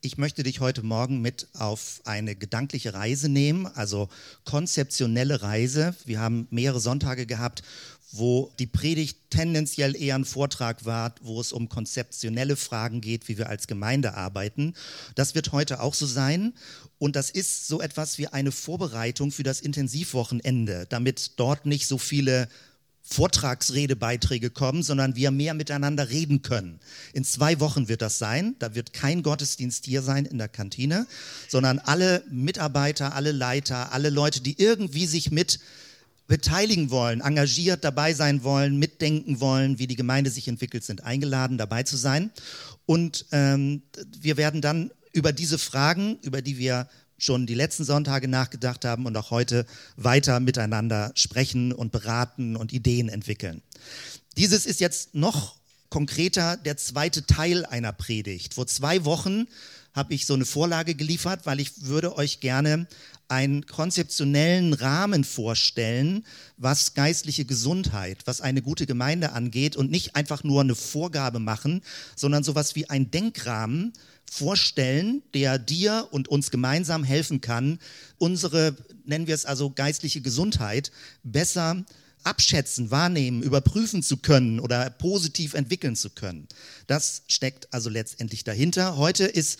Ich möchte dich heute Morgen mit auf eine gedankliche Reise nehmen, also konzeptionelle Reise. Wir haben mehrere Sonntage gehabt, wo die Predigt tendenziell eher ein Vortrag war, wo es um konzeptionelle Fragen geht, wie wir als Gemeinde arbeiten. Das wird heute auch so sein und das ist so etwas wie eine Vorbereitung für das Intensivwochenende, damit dort nicht so viele Vortragsredebeiträge kommen, sondern wir mehr miteinander reden können. In 2 Wochen wird das sein. Da wird kein Gottesdienst hier sein in der Kantine, sondern alle Mitarbeiter, alle Leiter, alle Leute, die irgendwie sich mit beteiligen wollen, engagiert dabei sein wollen, mitdenken wollen, wie die Gemeinde sich entwickelt, sind eingeladen, dabei zu sein. Und wir werden dann über diese Fragen, über die wir schon die letzten Sonntage nachgedacht haben und auch heute weiter miteinander sprechen und beraten und Ideen entwickeln. Dieses ist jetzt noch konkreter der zweite Teil einer Predigt. Vor 2 Wochen habe ich so eine Vorlage geliefert, weil ich würde euch gerne einen konzeptionellen Rahmen vorstellen, was geistliche Gesundheit, was eine gute Gemeinde angeht und nicht einfach nur eine Vorgabe machen, sondern sowas wie einen Denkrahmen vorstellen, der dir und uns gemeinsam helfen kann, unsere, nennen wir es also geistliche Gesundheit, besser abschätzen, wahrnehmen, überprüfen zu können oder positiv entwickeln zu können. Das steckt also letztendlich dahinter. Heute ist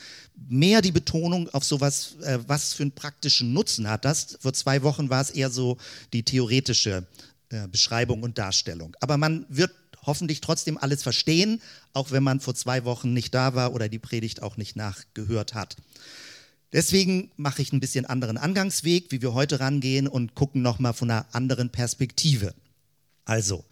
mehr die Betonung auf sowas, was für einen praktischen Nutzen hat das. Vor 2 Wochen war es eher so die theoretische Beschreibung und Darstellung. Aber man wird hoffentlich trotzdem alles verstehen, auch wenn man vor 2 Wochen nicht da war oder die Predigt auch nicht nachgehört hat. Deswegen mache ich ein bisschen anderen Angangsweg, wie wir heute rangehen und gucken nochmal von einer anderen Perspektive. Also,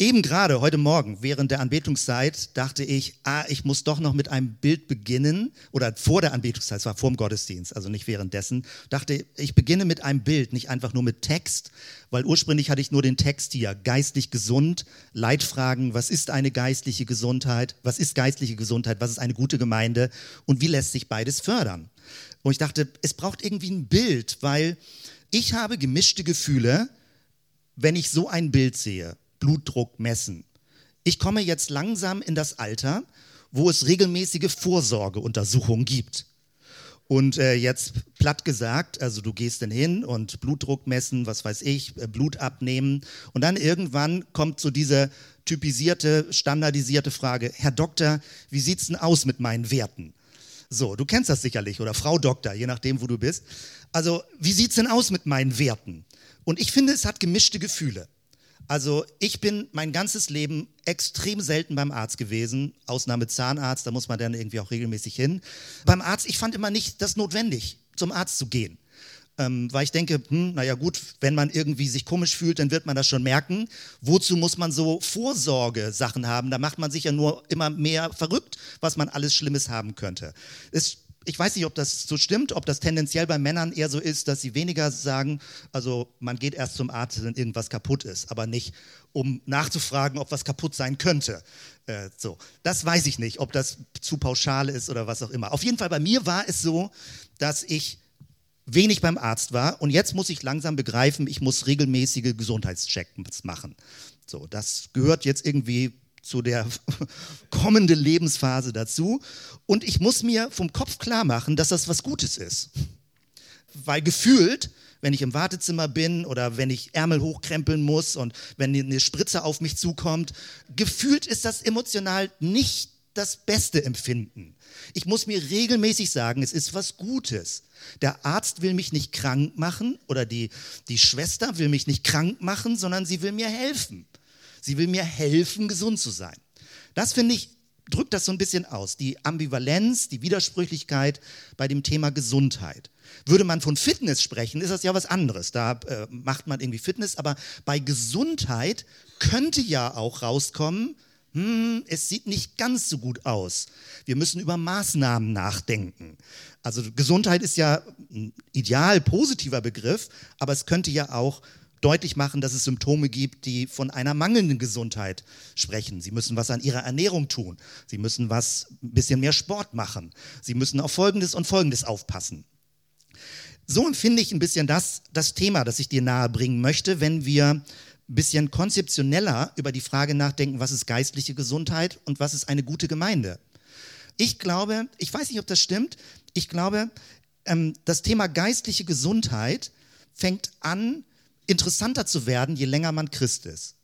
eben gerade heute Morgen während der Anbetungszeit dachte ich, ich muss doch noch mit einem Bild beginnen, oder vor der Anbetungszeit, es war vor dem Gottesdienst, also nicht währenddessen, dachte ich beginne mit einem Bild, nicht einfach nur mit Text, weil ursprünglich hatte ich nur den Text hier, geistlich gesund, Leitfragen, was ist eine geistliche Gesundheit, was ist geistliche Gesundheit, was ist eine gute Gemeinde und wie lässt sich beides fördern? Und ich dachte, es braucht irgendwie ein Bild, weil ich habe gemischte Gefühle, wenn ich so ein Bild sehe. Blutdruck messen. Ich komme jetzt langsam in das Alter, wo es regelmäßige Vorsorgeuntersuchungen gibt. Und jetzt platt gesagt, also du gehst dann hin und Blutdruck messen, was weiß ich, Blut abnehmen. Und dann irgendwann kommt so diese typisierte, standardisierte Frage, Herr Doktor, wie sieht's denn aus mit meinen Werten? So, du kennst das sicherlich, oder Frau Doktor, je nachdem, wo du bist. Also, wie sieht's denn aus mit meinen Werten? Und ich finde, es hat gemischte Gefühle. Also ich bin mein ganzes Leben extrem selten beim Arzt gewesen, Ausnahme Zahnarzt, da muss man dann irgendwie auch regelmäßig hin. Beim Arzt, ich fand immer nicht das notwendig, zum Arzt zu gehen, weil ich denke, naja gut, wenn man irgendwie sich komisch fühlt, dann wird man das schon merken. Wozu muss man so Vorsorgesachen haben? Da macht man sich ja nur immer mehr verrückt, was man alles Schlimmes haben könnte. Ich weiß nicht, ob das so stimmt, ob das tendenziell bei Männern eher so ist, dass sie weniger sagen, also man geht erst zum Arzt, wenn irgendwas kaputt ist, aber nicht, um nachzufragen, ob was kaputt sein könnte. So. Das weiß ich nicht, ob das zu pauschal ist oder was auch immer. Auf jeden Fall bei mir war es so, dass ich wenig beim Arzt war und jetzt muss ich langsam begreifen, ich muss regelmäßige Gesundheitschecks machen. So, das gehört jetzt irgendwie zu der kommende Lebensphase dazu. Und ich muss mir vom Kopf klar machen, dass das was Gutes ist. Weil gefühlt, wenn ich im Wartezimmer bin oder wenn ich Ärmel hochkrempeln muss und wenn eine Spritze auf mich zukommt, gefühlt ist das emotional nicht das beste Empfinden. Ich muss mir regelmäßig sagen, es ist was Gutes. Der Arzt will mich nicht krank machen oder die Schwester will mich nicht krank machen, sondern sie will mir helfen. Sie will mir helfen, gesund zu sein. Das, finde ich, drückt das so ein bisschen aus. Die Ambivalenz, die Widersprüchlichkeit bei dem Thema Gesundheit. Würde man von Fitness sprechen, ist das ja was anderes. Da macht man irgendwie Fitness. Aber bei Gesundheit könnte ja auch rauskommen, es sieht nicht ganz so gut aus. Wir müssen über Maßnahmen nachdenken. Also Gesundheit ist ja ein ideal positiver Begriff, aber es könnte ja auch deutlich machen, dass es Symptome gibt, die von einer mangelnden Gesundheit sprechen. Sie müssen was an ihrer Ernährung tun. Sie müssen ein bisschen mehr Sport machen. Sie müssen auf Folgendes und Folgendes aufpassen. So empfinde ich ein bisschen das Thema, das ich dir nahe bringen möchte, wenn wir ein bisschen konzeptioneller über die Frage nachdenken, was ist geistliche Gesundheit und was ist eine gute Gemeinde. Ich glaube, ich weiß nicht, ob das stimmt, ich glaube, das Thema geistliche Gesundheit fängt an, interessanter zu werden, je länger man Christ ist.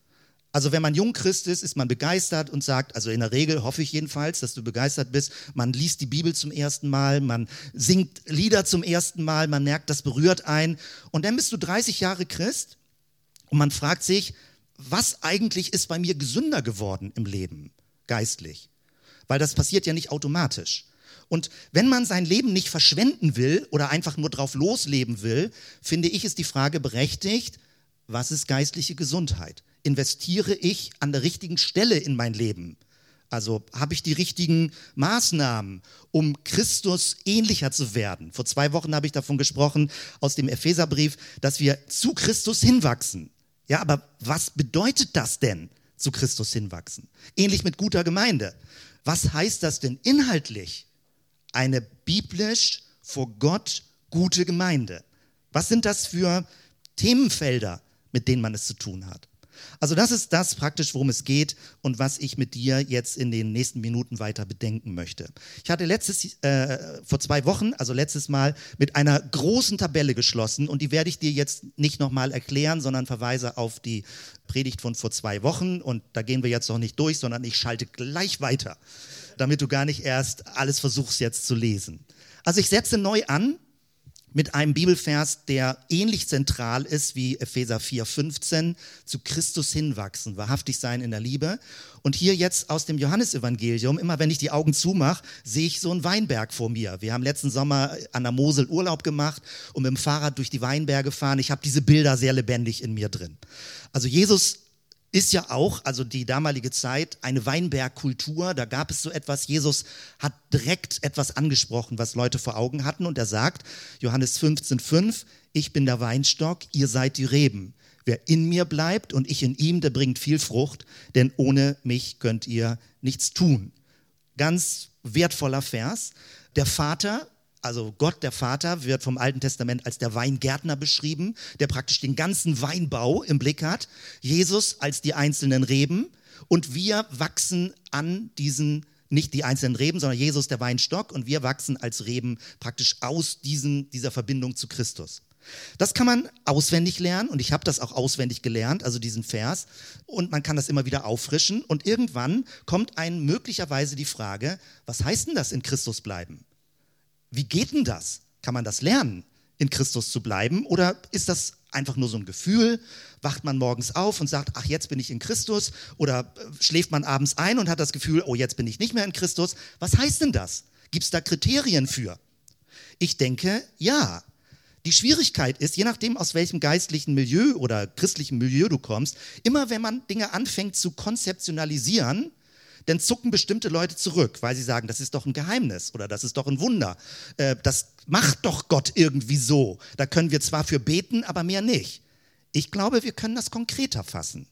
Also wenn man jung Christ ist, ist man begeistert und sagt, also in der Regel hoffe ich jedenfalls, dass du begeistert bist, man liest die Bibel zum ersten Mal, man singt Lieder zum ersten Mal, man merkt, das berührt einen. Und dann bist du 30 Jahre Christ und man fragt sich, was eigentlich ist bei mir gesünder geworden im Leben, geistlich? Weil das passiert ja nicht automatisch. Und wenn man sein Leben nicht verschwenden will oder einfach nur drauf losleben will, finde ich, ist die Frage berechtigt, was ist geistliche Gesundheit? Investiere ich an der richtigen Stelle in mein Leben? Also habe ich die richtigen Maßnahmen, um Christus ähnlicher zu werden? Vor 2 Wochen habe ich davon gesprochen, aus dem Epheserbrief, dass wir zu Christus hinwachsen. Ja, aber was bedeutet das denn, zu Christus hinwachsen? Ähnlich mit guter Gemeinde. Was heißt das denn inhaltlich? Eine biblisch vor Gott gute Gemeinde. Was sind das für Themenfelder, mit denen man es zu tun hat? Also das ist das praktisch, worum es geht und was ich mit dir jetzt in den nächsten Minuten weiter bedenken möchte. Ich hatte vor 2 Wochen, also letztes Mal, mit einer großen Tabelle geschlossen und die werde ich dir jetzt nicht nochmal erklären, sondern verweise auf die Predigt von vor 2 Wochen und da gehen wir jetzt noch nicht durch, sondern ich schalte gleich weiter, damit du gar nicht erst alles versuchst jetzt zu lesen. Also ich setze neu an mit einem Bibelvers, der ähnlich zentral ist wie Epheser 4,15, zu Christus hinwachsen, wahrhaftig sein in der Liebe. Und hier jetzt aus dem Johannesevangelium, immer wenn ich die Augen zumache, sehe ich so einen Weinberg vor mir. Wir haben letzten Sommer an der Mosel Urlaub gemacht und mit dem Fahrrad durch die Weinberge fahren. Ich habe diese Bilder sehr lebendig in mir drin. Also Jesus ist ja auch, also die damalige Zeit, eine Weinbergkultur, da gab es so etwas, Jesus hat direkt etwas angesprochen, was Leute vor Augen hatten und er sagt, Johannes 15,5, ich bin der Weinstock, ihr seid die Reben. Wer in mir bleibt und ich in ihm, der bringt viel Frucht, denn ohne mich könnt ihr nichts tun. Ganz wertvoller Vers. Der Vater, also Gott, der Vater, wird vom Alten Testament als der Weingärtner beschrieben, der praktisch den ganzen Weinbau im Blick hat. Jesus als die einzelnen Reben und wir wachsen an diesen, nicht die einzelnen Reben, sondern Jesus der Weinstock und wir wachsen als Reben praktisch aus dieser Verbindung zu Christus. Das kann man auswendig lernen und ich habe das auch auswendig gelernt, also diesen Vers und man kann das immer wieder auffrischen und irgendwann kommt einem möglicherweise die Frage, was heißt denn das in Christus bleiben? Wie geht denn das? Kann man das lernen, in Christus zu bleiben? Oder ist das einfach nur so ein Gefühl? Wacht man morgens auf und sagt, ach, jetzt bin ich in Christus? Oder schläft man abends ein und hat das Gefühl, oh, jetzt bin ich nicht mehr in Christus? Was heißt denn das? Gibt es da Kriterien für? Ich denke, ja. Die Schwierigkeit ist, je nachdem, aus welchem geistlichen Milieu oder christlichen Milieu du kommst, immer wenn man Dinge anfängt zu konzeptionalisieren, dann zucken bestimmte Leute zurück, weil sie sagen, das ist doch ein Geheimnis oder das ist doch ein Wunder. Das macht doch Gott irgendwie so. Da können wir zwar für beten, aber mehr nicht. Ich glaube, wir können das konkreter fassen.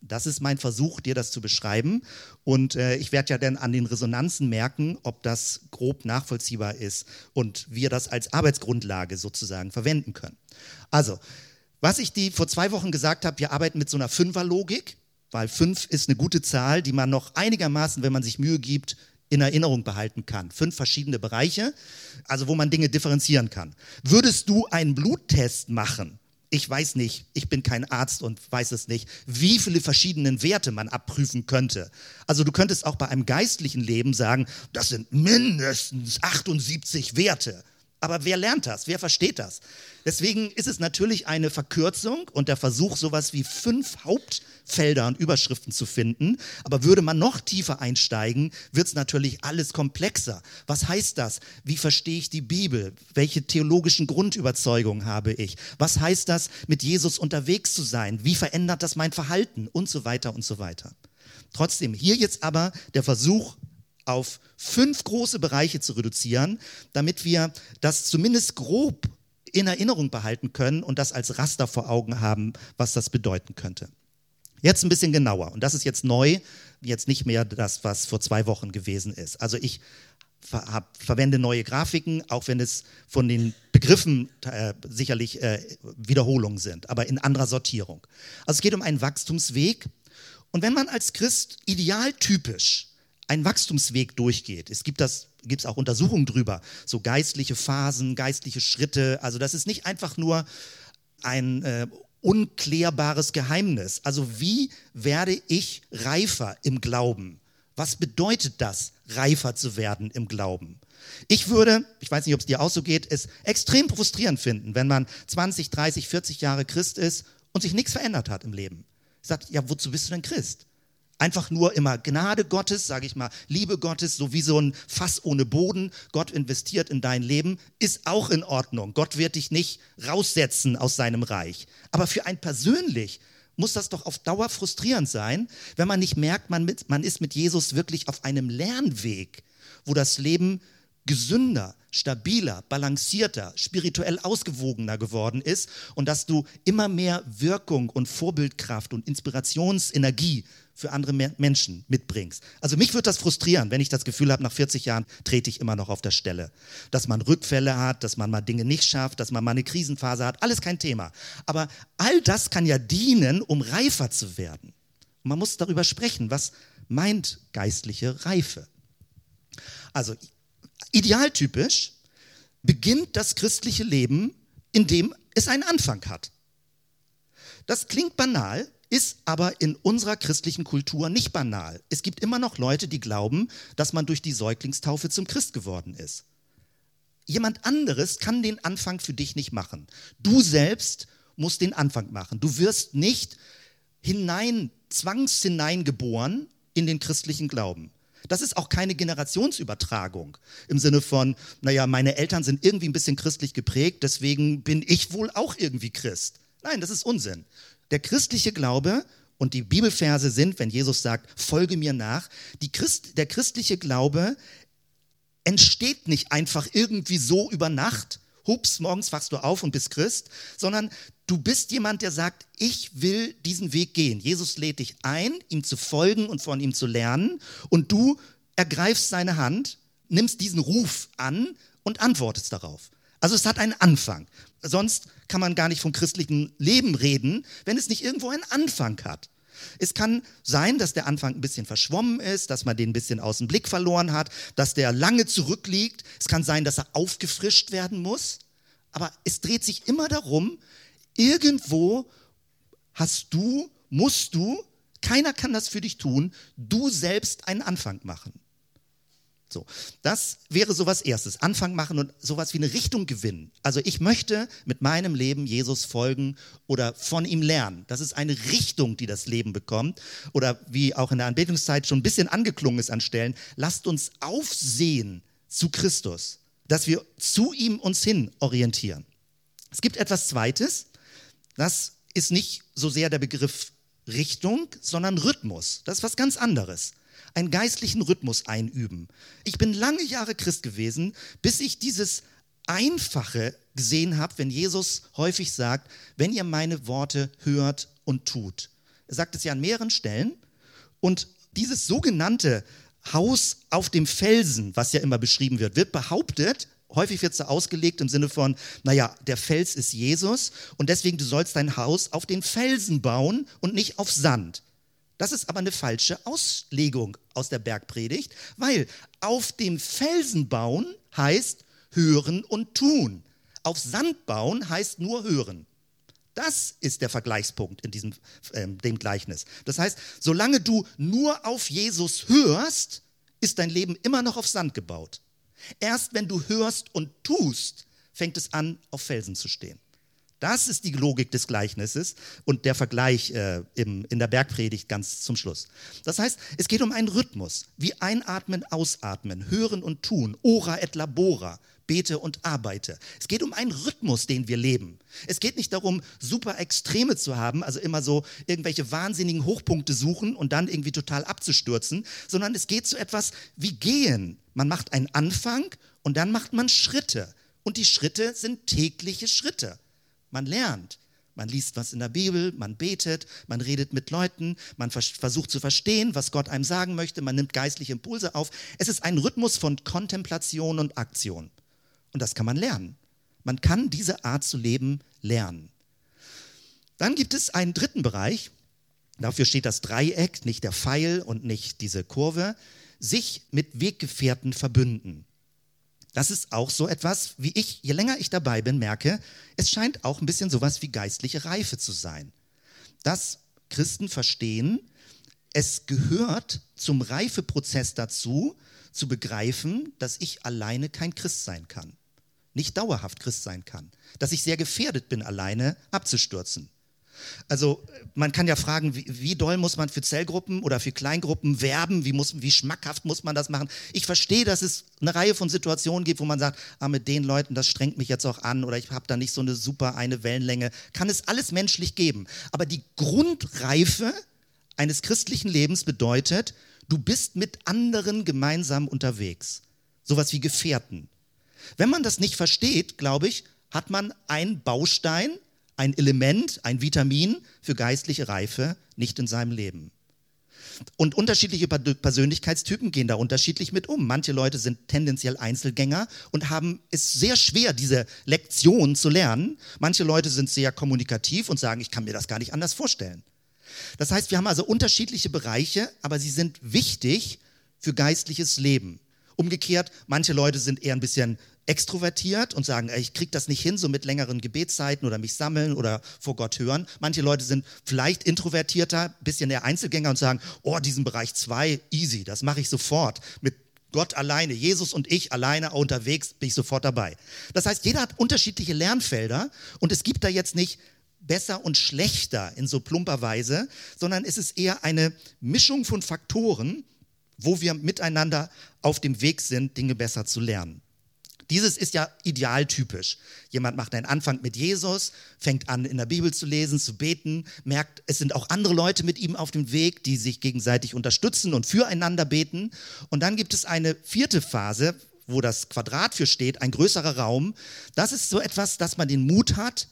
Das ist mein Versuch, dir das zu beschreiben. Und ich werde ja dann an den Resonanzen merken, ob das grob nachvollziehbar ist und wir das als Arbeitsgrundlage sozusagen verwenden können. Also, was ich dir vor 2 Wochen gesagt habe, wir arbeiten mit so einer 5er-Logik. Weil 5 ist eine gute Zahl, die man noch einigermaßen, wenn man sich Mühe gibt, in Erinnerung behalten kann. 5 verschiedene Bereiche, also wo man Dinge differenzieren kann. Würdest du einen Bluttest machen? Ich weiß nicht, ich bin kein Arzt und weiß es nicht, wie viele verschiedenen Werte man abprüfen könnte. Also du könntest auch bei einem geistlichen Leben sagen, das sind mindestens 78 Werte. Aber wer lernt das? Wer versteht das? Deswegen ist es natürlich eine Verkürzung und der Versuch, sowas wie 5 Hauptfelder und Überschriften zu finden. Aber würde man noch tiefer einsteigen, wird es natürlich alles komplexer. Was heißt das? Wie verstehe ich die Bibel? Welche theologischen Grundüberzeugungen habe ich? Was heißt das, mit Jesus unterwegs zu sein? Wie verändert das mein Verhalten? Und so weiter und so weiter. Trotzdem, hier jetzt aber der Versuch, auf 5 große Bereiche zu reduzieren, damit wir das zumindest grob in Erinnerung behalten können und das als Raster vor Augen haben, was das bedeuten könnte. Jetzt ein bisschen genauer und das ist jetzt neu, jetzt nicht mehr das, was vor 2 Wochen gewesen ist. Also ich verwende neue Grafiken, auch wenn es von den Begriffen sicherlich Wiederholungen sind, aber in anderer Sortierung. Also es geht um einen Wachstumsweg und wenn man als Christ idealtypisch einen Wachstumsweg durchgeht. Es gibt gibt's auch Untersuchungen drüber, so geistliche Phasen, geistliche Schritte. Also das ist nicht einfach nur ein unklärbares Geheimnis. Also wie werde ich reifer im Glauben? Was bedeutet das, reifer zu werden im Glauben? Ich würde, ich weiß nicht, ob es dir auch so geht, es extrem frustrierend finden, wenn man 20, 30, 40 Jahre Christ ist und sich nichts verändert hat im Leben. Ich sage, ja, wozu bist du denn Christ? Einfach nur immer Gnade Gottes, sage ich mal, Liebe Gottes, so wie so ein Fass ohne Boden. Gott investiert in dein Leben, ist auch in Ordnung. Gott wird dich nicht raussetzen aus seinem Reich. Aber für einen persönlich muss das doch auf Dauer frustrierend sein, wenn man nicht merkt, man ist mit Jesus wirklich auf einem Lernweg, wo das Leben gesünder, stabiler, balancierter, spirituell ausgewogener geworden ist und dass du immer mehr Wirkung und Vorbildkraft und Inspirationsenergie für andere Menschen mitbringst. Also mich würde das frustrieren, wenn ich das Gefühl habe, nach 40 Jahren trete ich immer noch auf der Stelle. Dass man Rückfälle hat, dass man mal Dinge nicht schafft, dass man mal eine Krisenphase hat, alles kein Thema. Aber all das kann ja dienen, um reifer zu werden. Und man muss darüber sprechen, was meint geistliche Reife. Also idealtypisch beginnt das christliche Leben, indem es einen Anfang hat. Das klingt banal, ist aber in unserer christlichen Kultur nicht banal. Es gibt immer noch Leute, die glauben, dass man durch die Säuglingstaufe zum Christ geworden ist. Jemand anderes kann den Anfang für dich nicht machen. Du selbst musst den Anfang machen. Du wirst nicht zwangshineingeboren in den christlichen Glauben. Das ist auch keine Generationsübertragung im Sinne von, naja, meine Eltern sind irgendwie ein bisschen christlich geprägt, deswegen bin ich wohl auch irgendwie Christ. Nein, das ist Unsinn. Der christliche Glaube und die Bibelverse sind, wenn Jesus sagt, folge mir nach, der christliche Glaube entsteht nicht einfach irgendwie so über Nacht, hups, morgens wachst du auf und bist Christ, sondern du bist jemand, der sagt, ich will diesen Weg gehen. Jesus lädt dich ein, ihm zu folgen und von ihm zu lernen und du ergreifst seine Hand, nimmst diesen Ruf an und antwortest darauf. Also es hat einen Anfang. Sonst kann man gar nicht vom christlichen Leben reden, wenn es nicht irgendwo einen Anfang hat. Es kann sein, dass der Anfang ein bisschen verschwommen ist, dass man den ein bisschen aus dem Blick verloren hat, dass der lange zurückliegt. Es kann sein, dass er aufgefrischt werden muss. Aber es dreht sich immer darum, irgendwo musst du, keiner kann das für dich tun, du selbst einen Anfang machen. So, das wäre sowas Erstes, Anfang machen und sowas wie eine Richtung gewinnen. Also ich möchte mit meinem Leben Jesus folgen oder von ihm lernen. Das ist eine Richtung, die das Leben bekommt oder wie auch in der Anbetungszeit schon ein bisschen angeklungen ist an Stellen, lasst uns aufsehen zu Christus, dass wir zu ihm uns hin orientieren. Es gibt etwas Zweites, das ist nicht so sehr der Begriff Richtung, sondern Rhythmus. Das ist was ganz anderes. Einen geistlichen Rhythmus einüben. Ich bin lange Jahre Christ gewesen, bis ich dieses Einfache gesehen habe, wenn Jesus häufig sagt, wenn ihr meine Worte hört und tut. Er sagt es ja an mehreren Stellen und dieses sogenannte Haus auf dem Felsen, was ja immer beschrieben wird behauptet, häufig wird es da ausgelegt im Sinne von, naja, der Fels ist Jesus und deswegen du sollst dein Haus auf den Felsen bauen und nicht auf Sand. Das ist aber eine falsche Auslegung aus der Bergpredigt, weil auf dem Felsen bauen heißt hören und tun. Auf Sand bauen heißt nur hören. Das ist der Vergleichspunkt in dem Gleichnis. Das heißt, solange du nur auf Jesus hörst, ist dein Leben immer noch auf Sand gebaut. Erst wenn du hörst und tust, fängt es an, auf Felsen zu stehen. Das ist die Logik des Gleichnisses und der Vergleich in der Bergpredigt ganz zum Schluss. Das heißt, es geht um einen Rhythmus, wie einatmen, ausatmen, hören und tun, ora et labora, bete und arbeite. Es geht um einen Rhythmus, den wir leben. Es geht nicht darum, super Extreme zu haben, also immer so irgendwelche wahnsinnigen Hochpunkte suchen und dann irgendwie total abzustürzen, sondern es geht so etwas wie gehen. Man macht einen Anfang und dann macht man Schritte. Und die Schritte sind tägliche Schritte. Man lernt, man liest was in der Bibel, man betet, man redet mit Leuten, man versucht zu verstehen, was Gott einem sagen möchte, man nimmt geistliche Impulse auf. Es ist ein Rhythmus von Kontemplation und Aktion. Und das kann man lernen. Man kann diese Art zu leben lernen. Dann gibt es einen dritten Bereich, dafür steht das Dreieck, nicht der Pfeil und nicht diese Kurve. sich mit Weggefährten verbünden. Das ist auch so etwas, wie ich, je länger ich dabei bin, merke, es scheint auch ein bisschen sowas wie geistliche Reife zu sein. Dass Christen verstehen, es gehört zum Reifeprozess dazu, zu begreifen, dass ich alleine kein Christ sein kann, nicht dauerhaft Christ sein kann, dass ich sehr gefährdet bin, alleine abzustürzen. Also man kann ja fragen, wie doll muss man für Zellgruppen oder für Kleingruppen werben, wie schmackhaft muss man das machen. Ich verstehe, dass es eine Reihe von Situationen gibt, wo man sagt, mit den Leuten, das strengt mich jetzt auch an oder ich habe da nicht so eine super eine Wellenlänge. Kann es alles menschlich geben. Aber die Grundreife eines christlichen Lebens bedeutet, du bist mit anderen gemeinsam unterwegs. Sowas wie Gefährten. Wenn man das nicht versteht, glaube ich, hat man einen Baustein, ein Element, ein Vitamin für geistliche Reife nicht in seinem Leben. Und unterschiedliche Persönlichkeitstypen gehen da unterschiedlich mit um. Manche Leute sind tendenziell Einzelgänger und haben es sehr schwer, diese Lektion zu lernen. Manche Leute sind sehr kommunikativ und sagen, ich kann mir das gar nicht anders vorstellen. Das heißt, wir haben also unterschiedliche Bereiche, aber sie sind wichtig für geistliches Leben. Umgekehrt, manche Leute sind eher ein bisschen extrovertiert und sagen, ich kriege das nicht hin, so mit längeren Gebetszeiten oder mich sammeln oder vor Gott hören. Manche Leute sind vielleicht introvertierter, ein bisschen eher Einzelgänger und sagen, diesen Bereich 2, easy, das mache ich sofort. Mit Gott alleine, Jesus und ich alleine unterwegs, bin ich sofort dabei. Das heißt, jeder hat unterschiedliche Lernfelder und es gibt da jetzt nicht besser und schlechter in so plumper Weise, sondern es ist eher eine Mischung von Faktoren, wo wir miteinander auf dem Weg sind, Dinge besser zu lernen. Dieses ist ja idealtypisch. Jemand macht einen Anfang mit Jesus, fängt an, in der Bibel zu lesen, zu beten, merkt, es sind auch andere Leute mit ihm auf dem Weg, die sich gegenseitig unterstützen und füreinander beten. Und dann gibt es eine vierte Phase, wo das Quadrat für steht, ein größerer Raum. Das ist so etwas, dass man den Mut hat,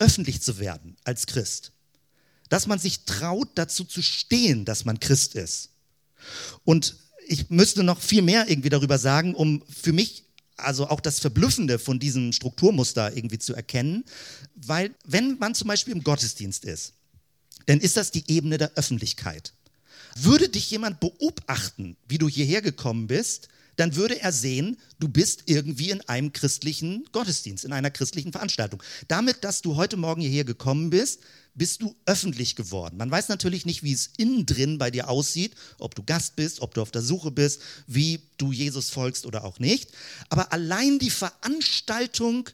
öffentlich zu werden als Christ. Dass man sich traut, dazu zu stehen, dass man Christ ist. Und ich müsste noch viel mehr irgendwie darüber sagen, um für mich also auch das Verblüffende von diesem Strukturmuster irgendwie zu erkennen, weil wenn man zum Beispiel im Gottesdienst ist, dann ist das die Ebene der Öffentlichkeit. Würde dich jemand beobachten, wie du hierher gekommen bist, dann würde er sehen, du bist irgendwie in einem christlichen Gottesdienst, in einer christlichen Veranstaltung. Damit, dass du heute Morgen hierher gekommen bist, bist du öffentlich geworden. Man weiß natürlich nicht, wie es innen drin bei dir aussieht, ob du Gast bist, ob du auf der Suche bist, wie du Jesus folgst oder auch nicht. Aber allein die Veranstaltung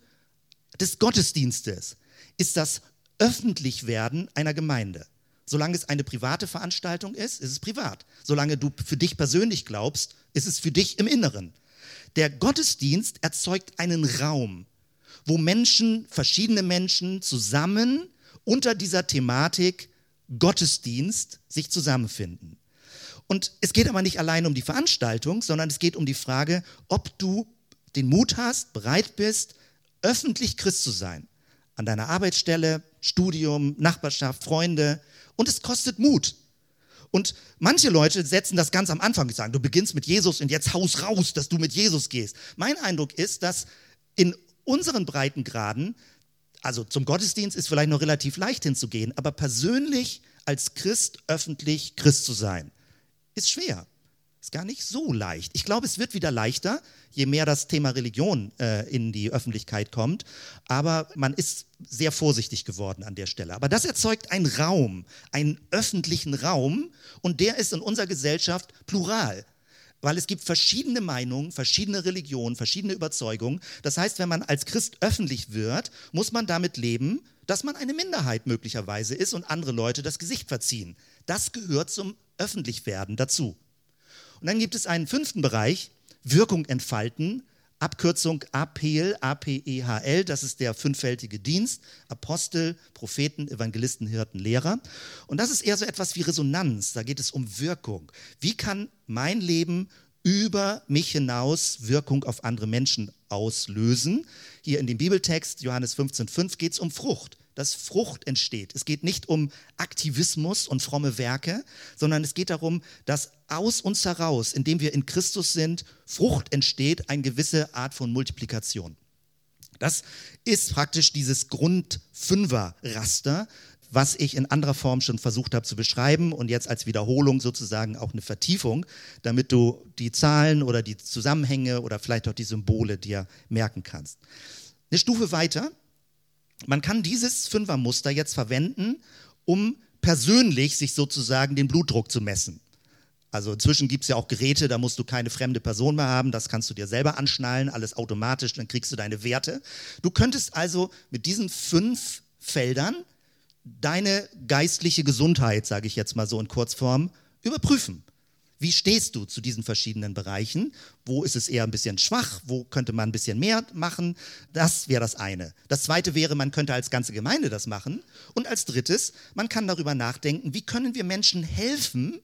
des Gottesdienstes ist das Öffentlichwerden einer Gemeinde. Solange es eine private Veranstaltung ist, ist es privat. Solange du für dich persönlich glaubst, ist es für dich im Inneren. Der Gottesdienst erzeugt einen Raum, wo Menschen, verschiedene Menschen zusammen unter dieser Thematik Gottesdienst sich zusammenfinden. Und es geht aber nicht allein um die Veranstaltung, sondern es geht um die Frage, ob du den Mut hast, bereit bist, öffentlich Christ zu sein. An deiner Arbeitsstelle, Studium, Nachbarschaft, Freunde. Und es kostet Mut. Und manche Leute setzen das ganz am Anfang und sagen, du beginnst mit Jesus und jetzt haus raus, dass du mit Jesus gehst. Mein Eindruck ist, dass in unseren Breitengraden, also zum Gottesdienst ist vielleicht noch relativ leicht hinzugehen, aber persönlich als Christ, öffentlich Christ zu sein, ist schwer. Ist gar nicht so leicht. Ich glaube, es wird wieder leichter, je mehr das Thema Religion in die Öffentlichkeit kommt. Aber man ist sehr vorsichtig geworden an der Stelle. Aber das erzeugt einen Raum, einen öffentlichen Raum. Und der ist in unserer Gesellschaft plural. Weil es gibt verschiedene Meinungen, verschiedene Religionen, verschiedene Überzeugungen. Das heißt, wenn man als Christ öffentlich wird, muss man damit leben, dass man eine Minderheit möglicherweise ist und andere Leute das Gesicht verziehen. Das gehört zum Öffentlichwerden dazu. Und dann gibt es einen fünften Bereich, Wirkung entfalten, Abkürzung APEL, APEHL, das ist der fünffältige Dienst, Apostel, Propheten, Evangelisten, Hirten, Lehrer. Und das ist eher so etwas wie Resonanz, da geht es um Wirkung. Wie kann mein Leben über mich hinaus Wirkung auf andere Menschen auslösen? Hier in dem Bibeltext, Johannes 15,5, geht es um Frucht, dass Frucht entsteht. Es geht nicht um Aktivismus und fromme Werke, sondern es geht darum, dass aus uns heraus, indem wir in Christus sind, Frucht entsteht, eine gewisse Art von Multiplikation. Das ist praktisch dieses Grund-Fünfer-Raster, was ich in anderer Form schon versucht habe zu beschreiben und jetzt als Wiederholung sozusagen auch eine Vertiefung, damit du die Zahlen oder die Zusammenhänge oder vielleicht auch die Symbole dir merken kannst. Eine Stufe weiter, man kann dieses Fünfermuster jetzt verwenden, um persönlich sich sozusagen den Blutdruck zu messen. Also inzwischen gibt es ja auch Geräte, da musst du keine fremde Person mehr haben, das kannst du dir selber anschnallen, alles automatisch, dann kriegst du deine Werte. Du könntest also mit diesen 5 Feldern deine geistliche Gesundheit, sage ich jetzt mal so in Kurzform, überprüfen. Wie stehst du zu diesen verschiedenen Bereichen? Wo ist es eher ein bisschen schwach? Wo könnte man ein bisschen mehr machen? Das wäre das eine. Das zweite wäre, man könnte als ganze Gemeinde das machen. Und als drittes, man kann darüber nachdenken, wie können wir Menschen helfen,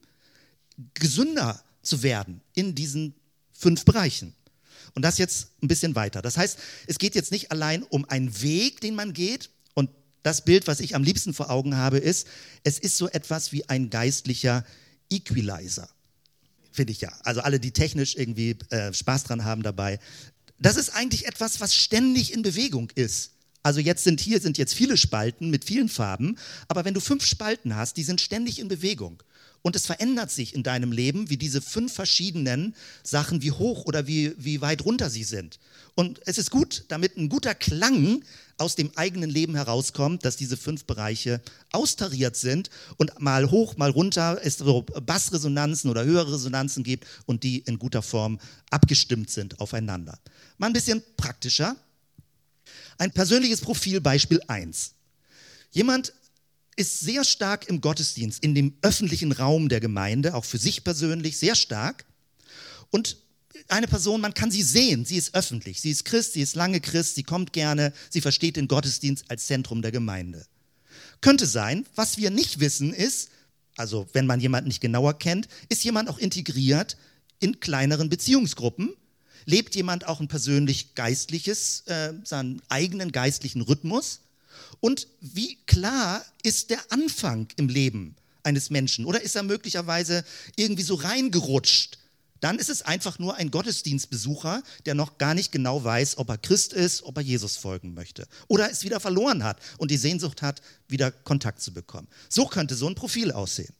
gesünder zu werden in diesen 5 Bereichen. Und das jetzt ein bisschen weiter. Das heißt, es geht jetzt nicht allein um einen Weg, den man geht. Und das Bild, was ich am liebsten vor Augen habe, ist, es ist so etwas wie ein geistlicher Equalizer. Finde ich ja. Also alle, die technisch irgendwie Spaß dran haben dabei. Das ist eigentlich etwas, was ständig in Bewegung ist. Also hier sind jetzt viele Spalten mit vielen Farben, aber wenn du 5 Spalten hast, die sind ständig in Bewegung. Und es verändert sich in deinem Leben, wie diese 5 verschiedenen Sachen, wie hoch oder wie weit runter sie sind. Und es ist gut, damit ein guter Klang aus dem eigenen Leben herauskommt, dass diese 5 Bereiche austariert sind und mal hoch, mal runter, es so Bassresonanzen oder höhere Resonanzen gibt und die in guter Form abgestimmt sind aufeinander. Mal ein bisschen praktischer. Ein persönliches Profil, Beispiel 1. Jemand ist sehr stark im Gottesdienst, in dem öffentlichen Raum der Gemeinde, auch für sich persönlich sehr stark. Und eine Person, man kann sie sehen, sie ist öffentlich, sie ist Christ, sie ist lange Christ, sie kommt gerne, sie versteht den Gottesdienst als Zentrum der Gemeinde. Könnte sein, was wir nicht wissen ist, also wenn man jemanden nicht genauer kennt, ist jemand auch integriert in kleineren Beziehungsgruppen? Lebt jemand auch ein persönlich geistliches, seinen eigenen geistlichen Rhythmus? Und wie klar ist der Anfang im Leben eines Menschen? Oder ist er möglicherweise irgendwie so reingerutscht? Dann ist es einfach nur ein Gottesdienstbesucher, der noch gar nicht genau weiß, ob er Christ ist, ob er Jesus folgen möchte. Oder es wieder verloren hat und die Sehnsucht hat, wieder Kontakt zu bekommen. So könnte so ein Profil aussehen.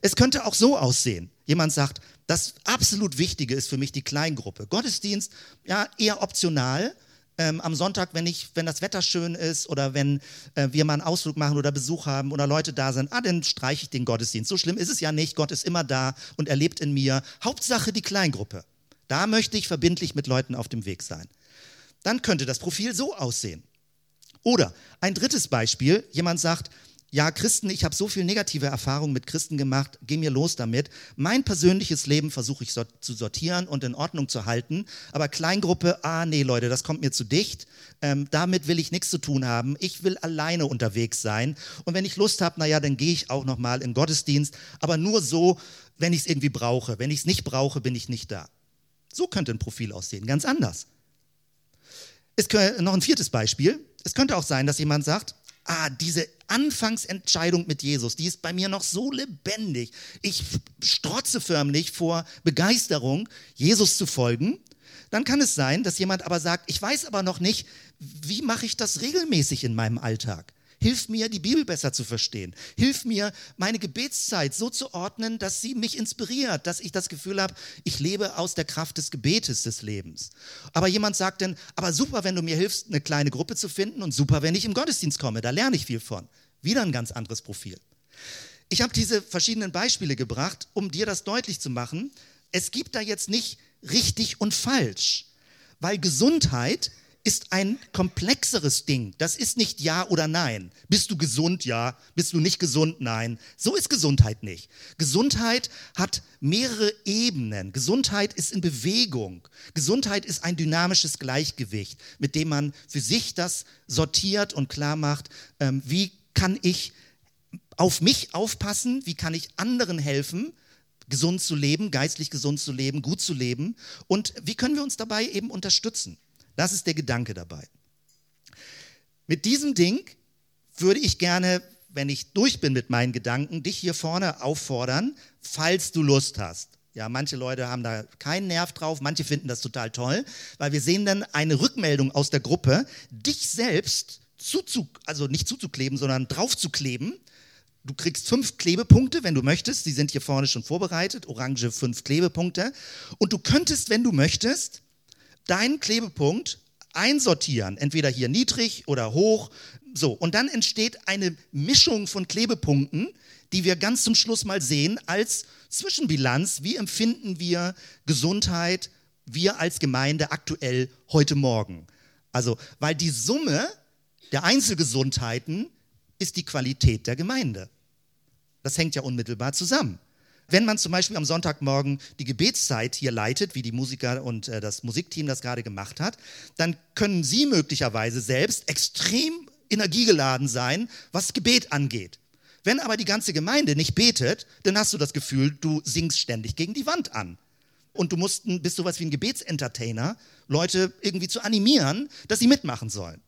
Es könnte auch so aussehen. Jemand sagt, das absolut Wichtige ist für mich die Kleingruppe. Gottesdienst, ja, eher optional. Am Sonntag, wenn das Wetter schön ist oder wenn wir mal einen Ausflug machen oder Besuch haben oder Leute da sind, dann streiche ich den Gottesdienst. So schlimm ist es ja nicht. Gott ist immer da und er lebt in mir. Hauptsache die Kleingruppe. Da möchte ich verbindlich mit Leuten auf dem Weg sein. Dann könnte das Profil so aussehen. Oder ein drittes Beispiel. Jemand sagt, ja, Christen, ich habe so viel negative Erfahrungen mit Christen gemacht, geh mir los damit. Mein persönliches Leben versuche ich zu sortieren und in Ordnung zu halten, aber Kleingruppe, nee, Leute, das kommt mir zu dicht, damit will ich nichts zu tun haben, ich will alleine unterwegs sein und wenn ich Lust habe, naja, dann gehe ich auch nochmal in Gottesdienst, aber nur so, wenn ich es irgendwie brauche. Wenn ich es nicht brauche, bin ich nicht da. So könnte ein Profil aussehen, ganz anders. Noch ein viertes Beispiel, es könnte auch sein, dass jemand sagt, diese Anfangsentscheidung mit Jesus, die ist bei mir noch so lebendig. Ich strotze förmlich vor Begeisterung, Jesus zu folgen. Dann kann es sein, dass jemand aber sagt, ich weiß aber noch nicht, wie mache ich das regelmäßig in meinem Alltag? Hilf mir, die Bibel besser zu verstehen. Hilf mir, meine Gebetszeit so zu ordnen, dass sie mich inspiriert, dass ich das Gefühl habe, ich lebe aus der Kraft des Gebetes des Lebens. Aber jemand sagt dann, aber super, wenn du mir hilfst, eine kleine Gruppe zu finden und super, wenn ich im Gottesdienst komme, da lerne ich viel von. Wieder ein ganz anderes Profil. Ich habe diese verschiedenen Beispiele gebracht, um dir das deutlich zu machen. Es gibt da jetzt nicht richtig und falsch, weil Gesundheit ist ein komplexeres Ding. Das ist nicht ja oder nein. Bist du gesund? Ja. Bist du nicht gesund? Nein. So ist Gesundheit nicht. Gesundheit hat mehrere Ebenen. Gesundheit ist in Bewegung. Gesundheit ist ein dynamisches Gleichgewicht, mit dem man für sich das sortiert und klar macht, wie kann ich auf mich aufpassen? Wie kann ich anderen helfen, gesund zu leben, geistlich gesund zu leben, gut zu leben? Und wie können wir uns dabei eben unterstützen? Das ist der Gedanke dabei. Mit diesem Ding würde ich gerne, wenn ich durch bin mit meinen Gedanken, dich hier vorne auffordern, falls du Lust hast. Ja, manche Leute haben da keinen Nerv drauf, manche finden das total toll, weil wir sehen dann eine Rückmeldung aus der Gruppe, dich selbst also nicht zuzukleben, sondern draufzukleben. Du kriegst 5 Klebepunkte, wenn du möchtest. Die sind hier vorne schon vorbereitet. Orange 5 Klebepunkte. Und du könntest, wenn du möchtest, deinen Klebepunkt einsortieren. Entweder hier niedrig oder hoch. So. Und dann entsteht eine Mischung von Klebepunkten, die wir ganz zum Schluss mal sehen als Zwischenbilanz. Wie empfinden wir Gesundheit, wir als Gemeinde aktuell heute Morgen? Also, weil die Summe der Einzelgesundheiten ist die Qualität der Gemeinde. Das hängt ja unmittelbar zusammen. Wenn man zum Beispiel am Sonntagmorgen die Gebetszeit hier leitet, wie die Musiker und das Musikteam das gerade gemacht hat, dann können sie möglicherweise selbst extrem energiegeladen sein, was Gebet angeht. Wenn aber die ganze Gemeinde nicht betet, dann hast du das Gefühl, du singst ständig gegen die Wand an. Und bist sowas wie ein Gebetsentertainer, Leute irgendwie zu animieren, dass sie mitmachen sollen.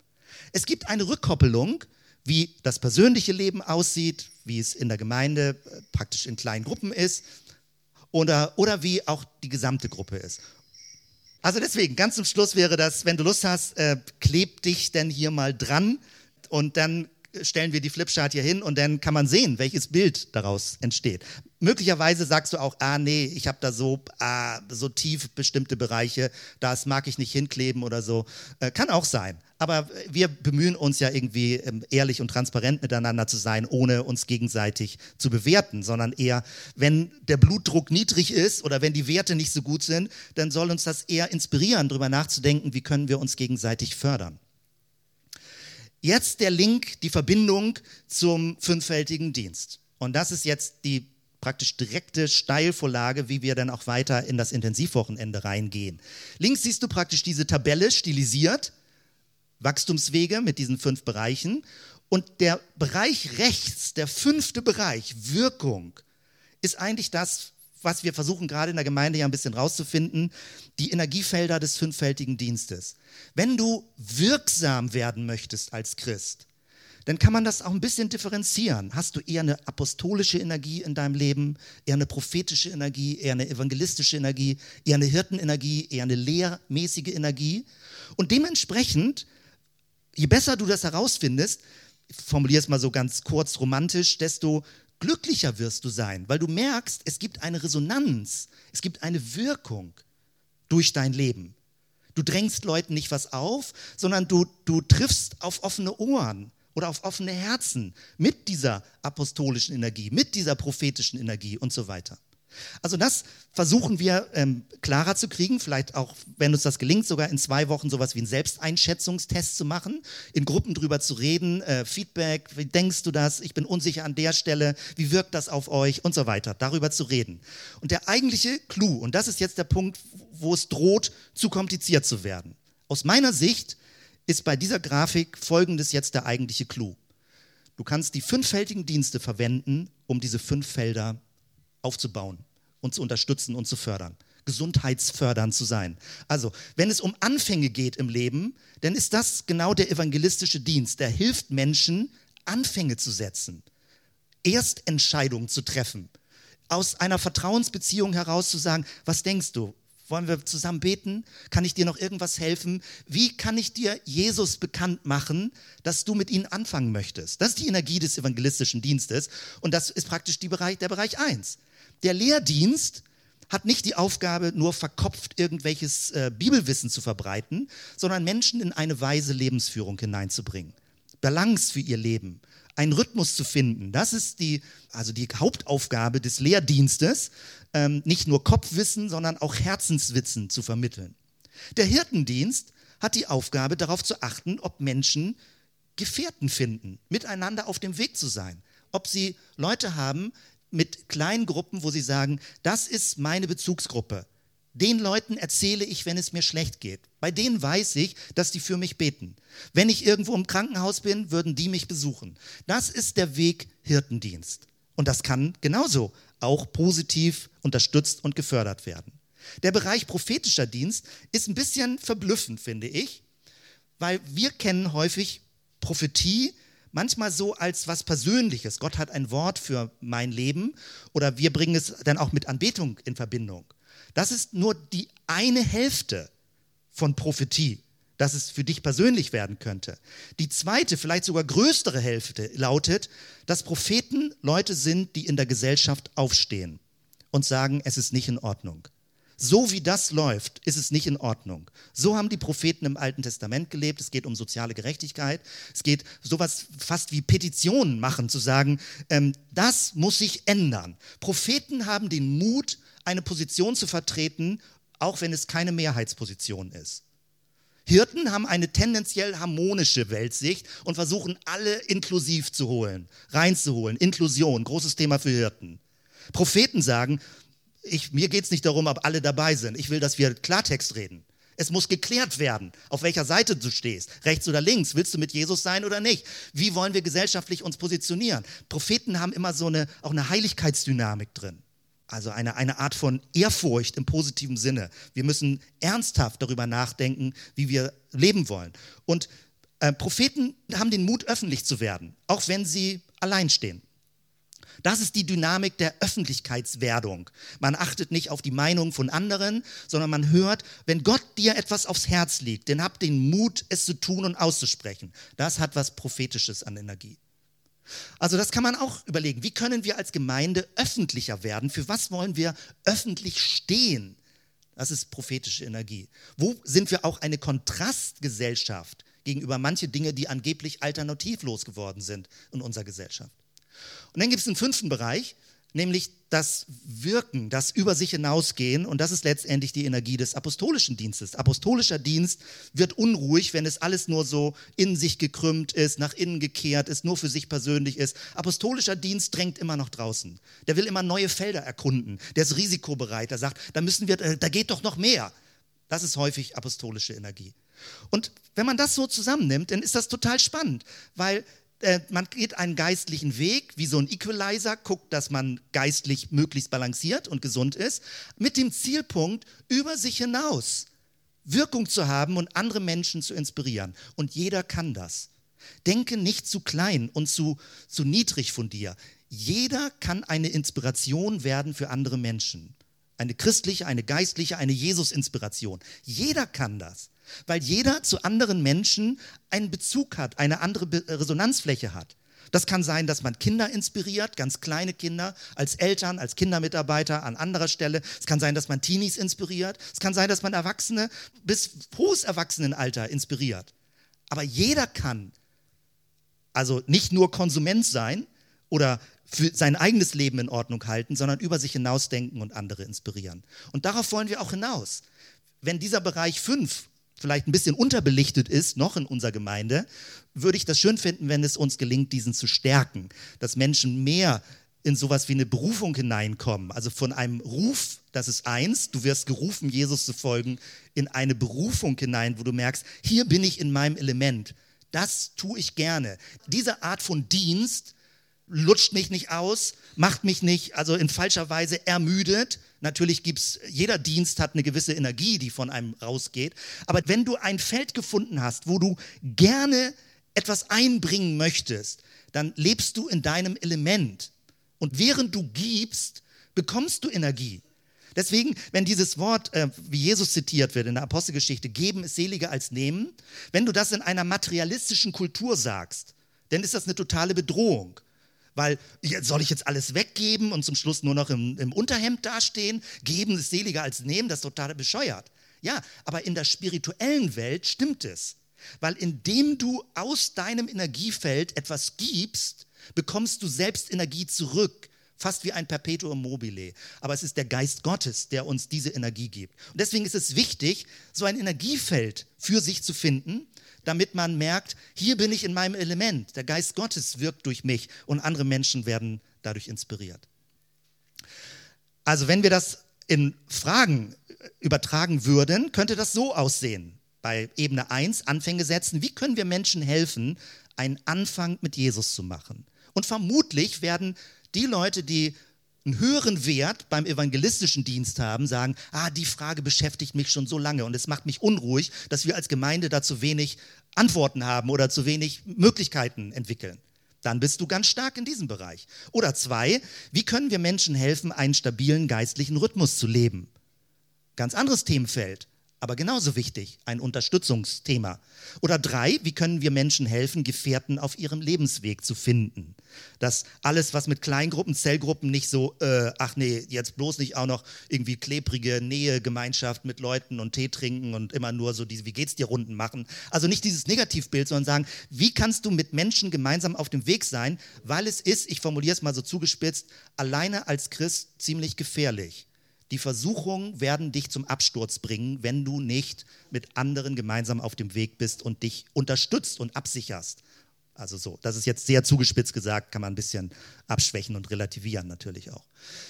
Es gibt eine Rückkoppelung, wie das persönliche Leben aussieht, wie es in der Gemeinde praktisch in kleinen Gruppen ist oder wie auch die gesamte Gruppe ist. Also deswegen, ganz zum Schluss wäre das, wenn du Lust hast, kleb dich denn hier mal dran und dann stellen wir die Flipchart hier hin und dann kann man sehen, welches Bild daraus entsteht. Möglicherweise sagst du auch, ich habe da so tief bestimmte Bereiche, das mag ich nicht hinkleben oder so. Kann auch sein, aber wir bemühen uns ja irgendwie ehrlich und transparent miteinander zu sein, ohne uns gegenseitig zu bewerten, sondern eher, wenn der Blutdruck niedrig ist oder wenn die Werte nicht so gut sind, dann soll uns das eher inspirieren, darüber nachzudenken, wie können wir uns gegenseitig fördern. Jetzt der Link, die Verbindung zum fünffältigen Dienst. Und das ist jetzt die praktisch direkte Steilvorlage, wie wir dann auch weiter in das Intensivwochenende reingehen. Links siehst du praktisch diese Tabelle stilisiert, Wachstumswege mit diesen 5 Bereichen. Und der Bereich rechts, der 5. Bereich, Wirkung, ist eigentlich das, was wir versuchen gerade in der Gemeinde ja ein bisschen rauszufinden, die Energiefelder des fünffältigen Dienstes. Wenn du wirksam werden möchtest als Christ, dann kann man das auch ein bisschen differenzieren. Hast du eher eine apostolische Energie in deinem Leben, eher eine prophetische Energie, eher eine evangelistische Energie, eher eine Hirtenenergie, eher eine lehrmäßige Energie? Und dementsprechend, je besser du das herausfindest, ich formuliere es mal so ganz kurz romantisch, desto glücklicher wirst du sein, weil du merkst, es gibt eine Resonanz, es gibt eine Wirkung durch dein Leben. Du drängst Leuten nicht was auf, sondern du triffst auf offene Ohren oder auf offene Herzen mit dieser apostolischen Energie, mit dieser prophetischen Energie und so weiter. Also das versuchen wir klarer zu kriegen, vielleicht auch, wenn uns das gelingt, sogar in 2 Wochen sowas wie einen Selbsteinschätzungstest zu machen, in Gruppen drüber zu reden, Feedback, wie denkst du das, ich bin unsicher an der Stelle, wie wirkt das auf euch und so weiter, darüber zu reden. Und der eigentliche Clou, und das ist jetzt der Punkt, wo es droht, zu kompliziert zu werden. Aus meiner Sicht ist bei dieser Grafik Folgendes jetzt der eigentliche Clou. Du kannst die fünffältigen Dienste verwenden, um diese 5 Felder aufzubauen und zu unterstützen und zu fördern, gesundheitsfördernd zu sein. Also, wenn es um Anfänge geht im Leben, dann ist das genau der evangelistische Dienst, der hilft Menschen, Anfänge zu setzen, Erstentscheidungen zu treffen, aus einer Vertrauensbeziehung heraus zu sagen, was denkst du? Wollen wir zusammen beten? Kann ich dir noch irgendwas helfen? Wie kann ich dir Jesus bekannt machen, dass du mit ihnen anfangen möchtest? Das ist die Energie des evangelistischen Dienstes und das ist praktisch der Bereich 1. Der Lehrdienst hat nicht die Aufgabe, nur verkopft irgendwelches Bibelwissen zu verbreiten, sondern Menschen in eine weise Lebensführung hineinzubringen. Balance für ihr Leben, einen Rhythmus zu finden. Das ist die Hauptaufgabe des Lehrdienstes, nicht nur Kopfwissen, sondern auch Herzenswissen zu vermitteln. Der Hirtendienst hat die Aufgabe, darauf zu achten, ob Menschen Gefährten finden, miteinander auf dem Weg zu sein. Ob sie Leute haben, mit kleinen Gruppen, wo sie sagen, das ist meine Bezugsgruppe. Den Leuten erzähle ich, wenn es mir schlecht geht. Bei denen weiß ich, dass die für mich beten. Wenn ich irgendwo im Krankenhaus bin, würden die mich besuchen. Das ist der Weg Hirtendienst. Und das kann genauso auch positiv unterstützt und gefördert werden. Der Bereich prophetischer Dienst ist ein bisschen verblüffend, finde ich, weil wir kennen häufig Prophetie, manchmal so als was Persönliches. Gott hat ein Wort für mein Leben oder wir bringen es dann auch mit Anbetung in Verbindung. Das ist nur die eine Hälfte von Prophetie. dass es für dich persönlich werden könnte. Die zweite, vielleicht sogar größere Hälfte lautet, dass Propheten Leute sind, die in der Gesellschaft aufstehen und sagen, es ist nicht in Ordnung. So wie das läuft, ist es nicht in Ordnung. So haben die Propheten im Alten Testament gelebt. Es geht um soziale Gerechtigkeit. Es geht sowas fast wie Petitionen machen, zu sagen, das muss sich ändern. Propheten haben den Mut, eine Position zu vertreten, auch wenn es keine Mehrheitsposition ist. Hirten haben eine tendenziell harmonische Weltsicht und versuchen, alle inklusiv zu holen, reinzuholen. Inklusion, großes Thema für Hirten. Propheten sagen, mir geht es nicht darum, ob alle dabei sind. Ich will, dass wir Klartext reden. Es muss geklärt werden, auf welcher Seite du stehst, rechts oder links. Willst du mit Jesus sein oder nicht? Wie wollen wir gesellschaftlich uns positionieren? Propheten haben immer auch eine Heiligkeitsdynamik drin. Also eine Art von Ehrfurcht im positiven Sinne. Wir müssen ernsthaft darüber nachdenken, wie wir leben wollen. Und Propheten haben den Mut, öffentlich zu werden, auch wenn sie allein stehen. Das ist die Dynamik der Öffentlichkeitswerdung. Man achtet nicht auf die Meinung von anderen, sondern man hört, wenn Gott dir etwas aufs Herz legt, dann hab den Mut, es zu tun und auszusprechen. Das hat was Prophetisches an Energie. Also das kann man auch überlegen. Wie können wir als Gemeinde öffentlicher werden? Für was wollen wir öffentlich stehen? Das ist prophetische Energie. Wo sind wir auch eine Kontrastgesellschaft gegenüber manche Dinge, die angeblich alternativlos geworden sind in unserer Gesellschaft? Und dann gibt es einen 5. Bereich, nämlich das Wirken, das über sich hinausgehen, und das ist letztendlich die Energie des apostolischen Dienstes. Apostolischer Dienst wird unruhig, wenn es alles nur so in sich gekrümmt ist, nach innen gekehrt ist, nur für sich persönlich ist. Apostolischer Dienst drängt immer noch draußen. Der will immer neue Felder erkunden. Der ist risikobereit, der sagt, da geht doch noch mehr. Das ist häufig apostolische Energie. Und wenn man das so zusammennimmt, dann ist das total spannend, weil man geht einen geistlichen Weg, wie so ein Equalizer, guckt, dass man geistlich möglichst balanciert und gesund ist, mit dem Zielpunkt, über sich hinaus Wirkung zu haben und andere Menschen zu inspirieren. Und jeder kann das. Denke nicht zu klein und zu niedrig von dir. Jeder kann eine Inspiration werden für andere Menschen. Eine christliche, eine geistliche, eine Jesus-Inspiration. Jeder kann das. Weil jeder zu anderen Menschen einen Bezug hat, eine andere Resonanzfläche hat. Das kann sein, dass man Kinder inspiriert, ganz kleine Kinder, als Eltern, als Kindermitarbeiter an anderer Stelle. Es kann sein, dass man Teenies inspiriert. Es kann sein, dass man Erwachsene bis hohes Erwachsenenalter inspiriert. Aber jeder kann also nicht nur Konsument sein oder für sein eigenes Leben in Ordnung halten, sondern über sich hinausdenken und andere inspirieren. Und darauf wollen wir auch hinaus. Wenn dieser Bereich 5 vielleicht ein bisschen unterbelichtet ist, noch in unserer Gemeinde, würde ich das schön finden, wenn es uns gelingt, diesen zu stärken. Dass Menschen mehr in sowas wie eine Berufung hineinkommen. Also von einem Ruf, das ist eins, du wirst gerufen, Jesus zu folgen, in eine Berufung hinein, wo du merkst, hier bin ich in meinem Element. Das tue ich gerne. Diese Art von Dienst lutscht mich nicht aus, macht mich nicht, also in falscher Weise ermüdet. Natürlich jeder Dienst hat eine gewisse Energie, die von einem rausgeht. Aber wenn du ein Feld gefunden hast, wo du gerne etwas einbringen möchtest, dann lebst du in deinem Element. Und während du gibst, bekommst du Energie. Deswegen, wenn dieses Wort, wie Jesus zitiert wird in der Apostelgeschichte, geben ist seliger als nehmen, wenn du das in einer materialistischen Kultur sagst, dann ist das eine totale Bedrohung. Weil, soll ich jetzt alles weggeben und zum Schluss nur noch im Unterhemd dastehen? Geben ist seliger als nehmen, das ist total bescheuert. Ja, aber in der spirituellen Welt stimmt es. Weil indem du aus deinem Energiefeld etwas gibst, bekommst du selbst Energie zurück. Fast wie ein Perpetuum mobile. Aber es ist der Geist Gottes, der uns diese Energie gibt. Und deswegen ist es wichtig, so ein Energiefeld für sich zu finden, damit man merkt, hier bin ich in meinem Element. Der Geist Gottes wirkt durch mich und andere Menschen werden dadurch inspiriert. Also wenn wir das in Fragen übertragen würden, könnte das so aussehen. Bei Ebene 1 Anfänge setzen. Wie können wir Menschen helfen, einen Anfang mit Jesus zu machen? Und vermutlich werden die Leute, die einen höheren Wert beim evangelistischen Dienst haben, sagen, die Frage beschäftigt mich schon so lange und es macht mich unruhig, dass wir als Gemeinde da zu wenig Antworten haben oder zu wenig Möglichkeiten entwickeln. Dann bist du ganz stark in diesem Bereich. Oder 2, wie können wir Menschen helfen, einen stabilen geistlichen Rhythmus zu leben? Ganz anderes Themenfeld. aber genauso wichtig, ein Unterstützungsthema. Oder 3, wie können wir Menschen helfen, Gefährten auf ihrem Lebensweg zu finden? Dass alles, was mit Kleingruppen, Zellgruppen nicht so, ach nee, jetzt bloß nicht auch noch irgendwie klebrige Nähe, Gemeinschaft mit Leuten und Tee trinken und immer nur so diese, wie geht's dir, Runden machen. Also nicht dieses Negativbild, sondern sagen, wie kannst du mit Menschen gemeinsam auf dem Weg sein, weil es ist, ich formuliere es mal so zugespitzt, alleine als Christ ziemlich gefährlich. Die Versuchungen werden dich zum Absturz bringen, wenn du nicht mit anderen gemeinsam auf dem Weg bist und dich unterstützt und absicherst. Also so, das ist jetzt sehr zugespitzt gesagt, kann man ein bisschen abschwächen und relativieren natürlich auch.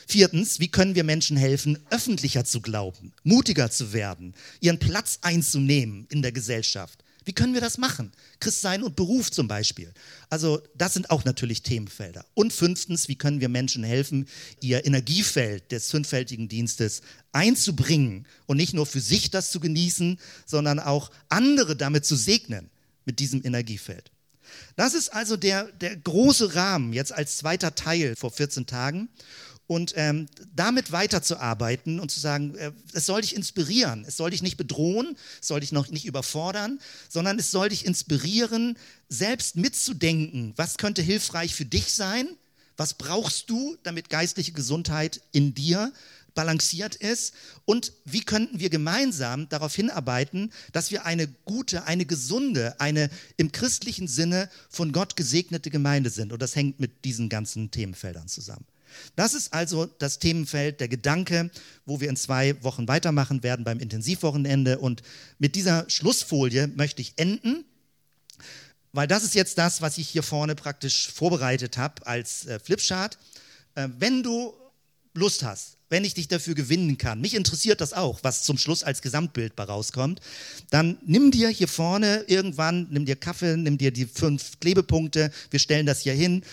4, wie können wir Menschen helfen, öffentlicher zu glauben, mutiger zu werden, ihren Platz einzunehmen in der Gesellschaft? Wie können wir das machen? Christsein und Beruf zum Beispiel. Also das sind auch natürlich Themenfelder. Und 5, wie können wir Menschen helfen, ihr Energiefeld des fünffältigen Dienstes einzubringen und nicht nur für sich das zu genießen, sondern auch andere damit zu segnen mit diesem Energiefeld. Das ist also der große Rahmen jetzt als zweiter Teil vor 14 Tagen. Und damit weiterzuarbeiten und zu sagen, es soll dich inspirieren, es soll dich nicht bedrohen, es soll dich noch nicht überfordern, sondern es soll dich inspirieren, selbst mitzudenken, was könnte hilfreich für dich sein, was brauchst du, damit geistliche Gesundheit in dir balanciert ist und wie könnten wir gemeinsam darauf hinarbeiten, dass wir eine gute, eine gesunde, eine im christlichen Sinne von Gott gesegnete Gemeinde sind. Und das hängt mit diesen ganzen Themenfeldern zusammen. Das ist also das Themenfeld, der Gedanke, wo wir in 2 Wochen weitermachen werden beim Intensivwochenende. Und mit dieser Schlussfolie möchte ich enden, weil das ist jetzt das, was ich hier vorne praktisch vorbereitet habe als Flipchart. Wenn du Lust hast, wenn ich dich dafür gewinnen kann, mich interessiert das auch, was zum Schluss als Gesamtbild bei rauskommt, dann nimm dir hier vorne irgendwann, nimm dir Kaffee, nimm dir die 5 Klebepunkte, wir stellen das hier hin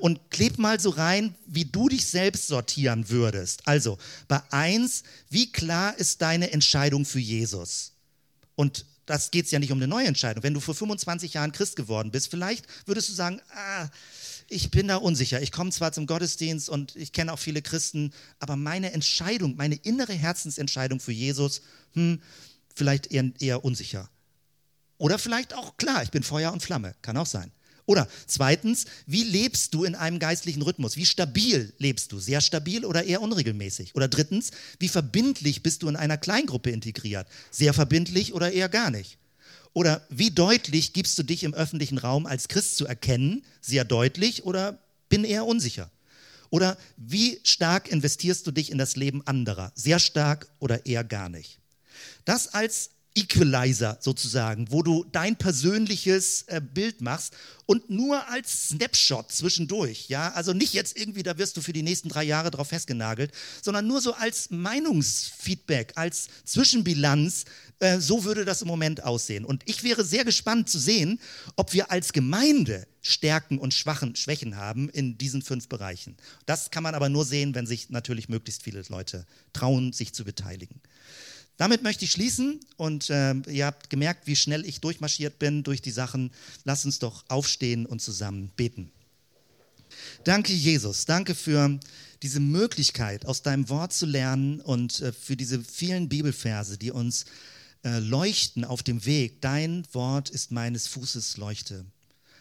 und kleb mal so rein, wie du dich selbst sortieren würdest. Also bei 1, wie klar ist deine Entscheidung für Jesus? Und das geht es ja nicht um eine neue Entscheidung. Wenn du vor 25 Jahren Christ geworden bist, vielleicht würdest du sagen, ich bin da unsicher. Ich komme zwar zum Gottesdienst und ich kenne auch viele Christen, aber meine Entscheidung, meine innere Herzensentscheidung für Jesus, vielleicht eher unsicher. Oder vielleicht auch, klar, ich bin Feuer und Flamme, kann auch sein. Oder 2, wie lebst du in einem geistlichen Rhythmus? Wie stabil lebst du? Sehr stabil oder eher unregelmäßig? Oder 3, wie verbindlich bist du in einer Kleingruppe integriert? Sehr verbindlich oder eher gar nicht? Oder wie deutlich gibst du dich im öffentlichen Raum als Christ zu erkennen? Sehr deutlich oder bin eher unsicher? Oder wie stark investierst du dich in das Leben anderer? Sehr stark oder eher gar nicht? Das als Equalizer sozusagen, wo du dein persönliches Bild machst und nur als Snapshot zwischendurch, ja, also nicht jetzt irgendwie, da wirst du für die nächsten 3 Jahre drauf festgenagelt, sondern nur so als Meinungsfeedback, als Zwischenbilanz, so würde das im Moment aussehen. Und ich wäre sehr gespannt zu sehen, ob wir als Gemeinde Stärken und Schwächen haben in diesen 5 Bereichen. Das kann man aber nur sehen, wenn sich natürlich möglichst viele Leute trauen, sich zu beteiligen. Damit möchte ich schließen und ihr habt gemerkt, wie schnell ich durchmarschiert bin durch die Sachen. Lasst uns doch aufstehen und zusammen beten. Danke, Jesus. Danke für diese Möglichkeit, aus deinem Wort zu lernen und für diese vielen Bibelverse, die uns leuchten auf dem Weg. Dein Wort ist meines Fußes Leuchte,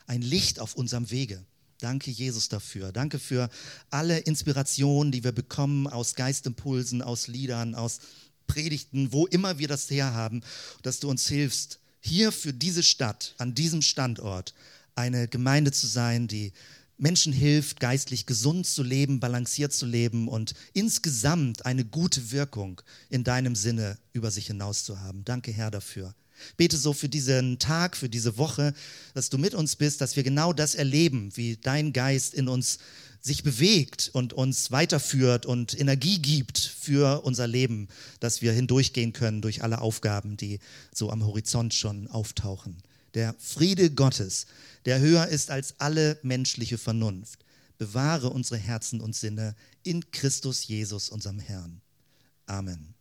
ein Licht auf unserem Wege. Danke, Jesus, dafür. Danke für alle Inspirationen, die wir bekommen aus Geistimpulsen, aus Liedern, aus Predigten, wo immer wir das herhaben, dass du uns hilfst, hier für diese Stadt, an diesem Standort, eine Gemeinde zu sein, die Menschen hilft, geistlich gesund zu leben, balanciert zu leben und insgesamt eine gute Wirkung in deinem Sinne über sich hinaus zu haben. Danke, Herr, dafür. Bete so für diesen Tag, für diese Woche, dass du mit uns bist, dass wir genau das erleben, wie dein Geist in uns sich bewegt und uns weiterführt und Energie gibt für unser Leben, dass wir hindurchgehen können durch alle Aufgaben, die so am Horizont schon auftauchen. Der Friede Gottes, der höher ist als alle menschliche Vernunft, bewahre unsere Herzen und Sinne in Christus Jesus, unserem Herrn. Amen.